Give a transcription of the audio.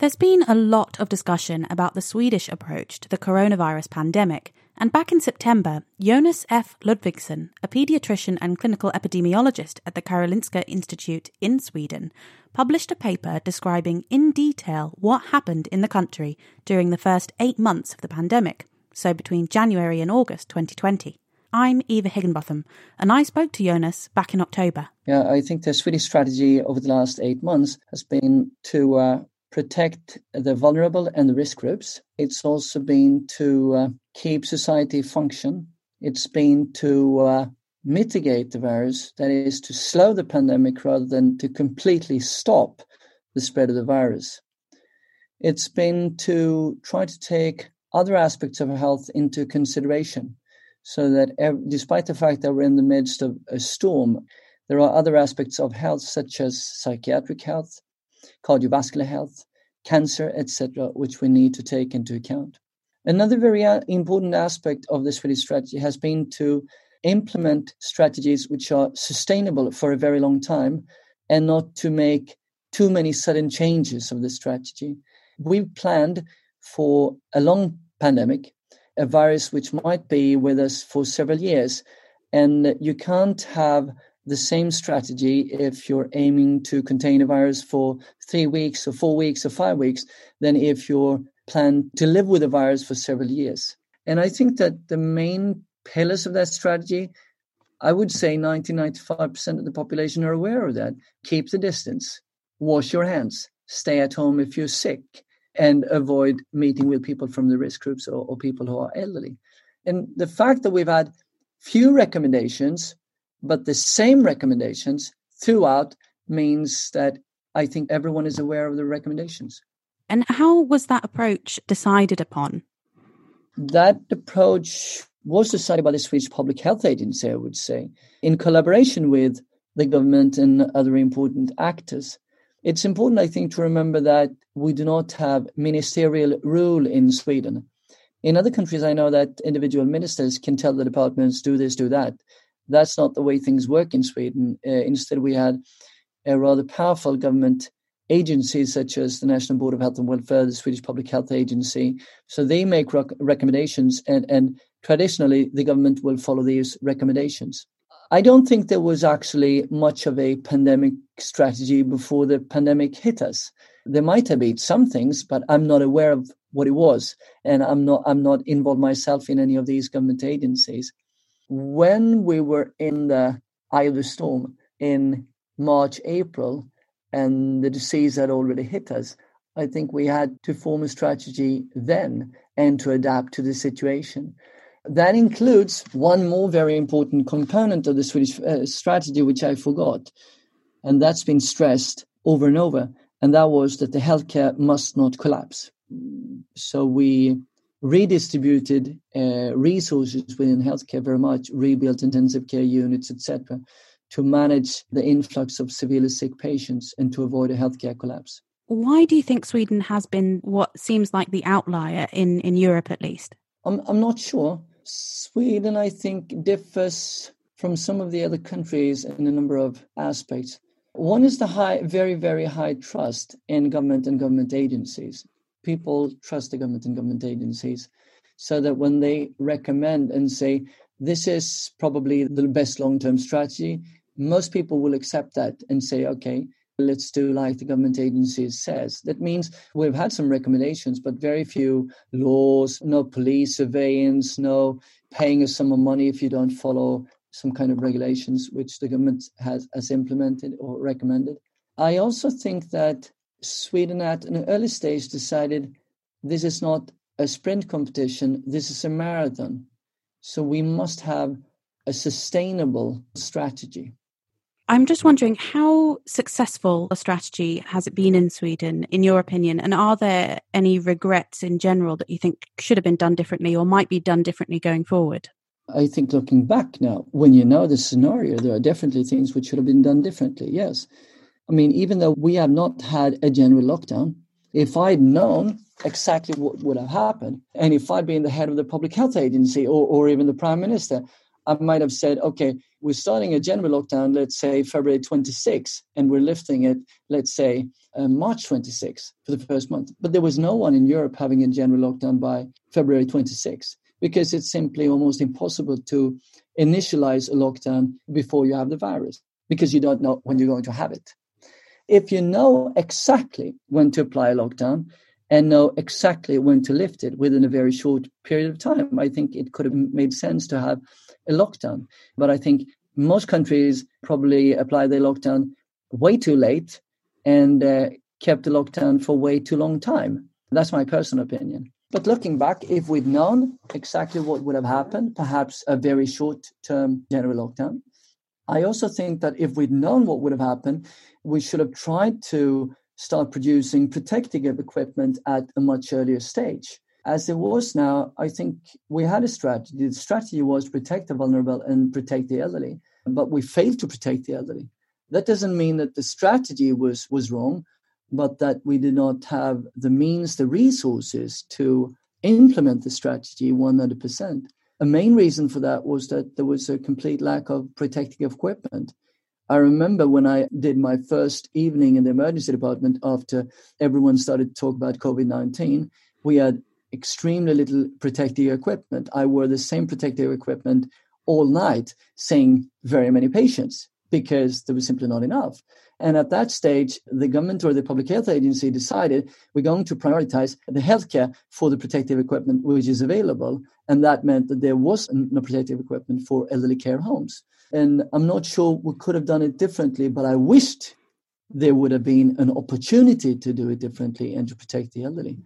There's been a lot of discussion about the Swedish approach to the coronavirus pandemic, and back in September, Jonas F. Ludvigsson, a paediatrician and clinical epidemiologist at the Karolinska Institute in Sweden, published a paper describing in detail what happened in the country during the first 8 months of the pandemic, so between January and August 2020. I'm Eva Higginbotham, and I spoke to Jonas back in October. Yeah, I think the Swedish strategy over the last 8 months has been to protect the vulnerable and the risk groups. It's also been to keep society function. It's been to mitigate the virus, that is, to slow the pandemic rather than to completely stop the spread of the virus. It's been to try to take other aspects of health into consideration, so that despite the fact that we're in the midst of a storm, there are other aspects of health, such as psychiatric health, cardiovascular health, cancer, etc., which we need to take into account. Another very important aspect of the Swedish strategy has been to implement strategies which are sustainable for a very long time and not to make too many sudden changes of the strategy. We've planned for a long pandemic, a virus which might be with us for several years, and you can't have the same strategy if you're aiming to contain a virus for 3 weeks or 4 weeks or 5 weeks than if you're planned to live with a virus for several years. And I think that the main pillars of that strategy, I would say 90-95% of the population are aware of that. Keep the distance, wash your hands, stay at home if you're sick, and avoid meeting with people from the risk groups or people who are elderly. And the fact that we've had few recommendations, but the same recommendations throughout, means that I think everyone is aware of the recommendations. And how was that approach decided upon? That approach was decided by the Swedish Public Health Agency, I would say, in collaboration with the government and other important actors. It's important, I think, to remember that we do not have ministerial rule in Sweden. In other countries, I know that individual ministers can tell the departments, do this, do that. That's not the way things work in Sweden. Instead, we had a rather powerful government agencies such as the National Board of Health and Welfare, the Swedish Public Health Agency. So they make recommendations, and traditionally the government will follow these recommendations. I don't think there was actually much of a pandemic strategy before the pandemic hit us. There might have been some things, but I'm not aware of what it was, and I'm not involved myself in any of these government agencies. When we were in the eye of the storm in March, April, and the disease had already hit us, I think we had to form a strategy then and to adapt to the situation. That includes one more very important component of the Swedish strategy, which I forgot, and that's been stressed over and over, and that was that the healthcare must not collapse. So we redistributed resources within healthcare very much, rebuilt intensive care units, etc., to manage the influx of severely sick patients and to avoid a healthcare collapse. Why do you think Sweden has been what seems like the outlier in Europe, at least? I'm not sure. Sweden, I think, differs from some of the other countries in a number of aspects. One is the very, very high trust in government and government agencies. People trust the government and government agencies, so that when they recommend and say, this is probably the best long-term strategy, most people will accept that and say, okay, let's do like the government agency says. That means we've had some recommendations, but very few laws, no police surveillance, no paying a sum of money if you don't follow some kind of regulations which the government has implemented or recommended. I also think that Sweden at an early stage decided this is not a sprint competition, this is a marathon. So we must have a sustainable strategy. I'm just wondering, how successful a strategy has it been in Sweden, in your opinion? And are there any regrets in general that you think should have been done differently or might be done differently going forward? I think looking back now, when you know the scenario, there are definitely things which should have been done differently, yes. I mean, even though we have not had a general lockdown, if I'd known exactly what would have happened, and if I'd been the head of the public health agency or even the prime minister, I might have said, okay, we're starting a general lockdown, let's say February 26, and we're lifting it, let's say March 26 for the first month. But there was no one in Europe having a general lockdown by February 26 because it's simply almost impossible to initialize a lockdown before you have the virus because you don't know when you're going to have it. If you know exactly when to apply a lockdown and know exactly when to lift it within a very short period of time, I think it could have made sense to have a lockdown. But I think most countries probably apply their lockdown way too late and kept the lockdown for way too long time. That's my personal opinion. But looking back, if we'd known exactly what would have happened, perhaps a very short-term general lockdown. I also think that if we'd known what would have happened, we should have tried to start producing protective equipment at a much earlier stage. As it was now, I think we had a strategy. The strategy was to protect the vulnerable and protect the elderly, but we failed to protect the elderly. That doesn't mean that the strategy was wrong, but that we did not have the means, the resources to implement the strategy 100%. A main reason for that was that there was a complete lack of protective equipment. I remember when I did my first evening in the emergency department after everyone started to talk about COVID-19, we had extremely little protective equipment. I wore the same protective equipment all night, seeing very many patients because there was simply not enough. And at that stage, the government or the public health agency decided we're going to prioritize the healthcare for the protective equipment which is available. And that meant that there was no protective equipment for elderly care homes. And I'm not sure we could have done it differently, but I wished there would have been an opportunity to do it differently and to protect the elderly.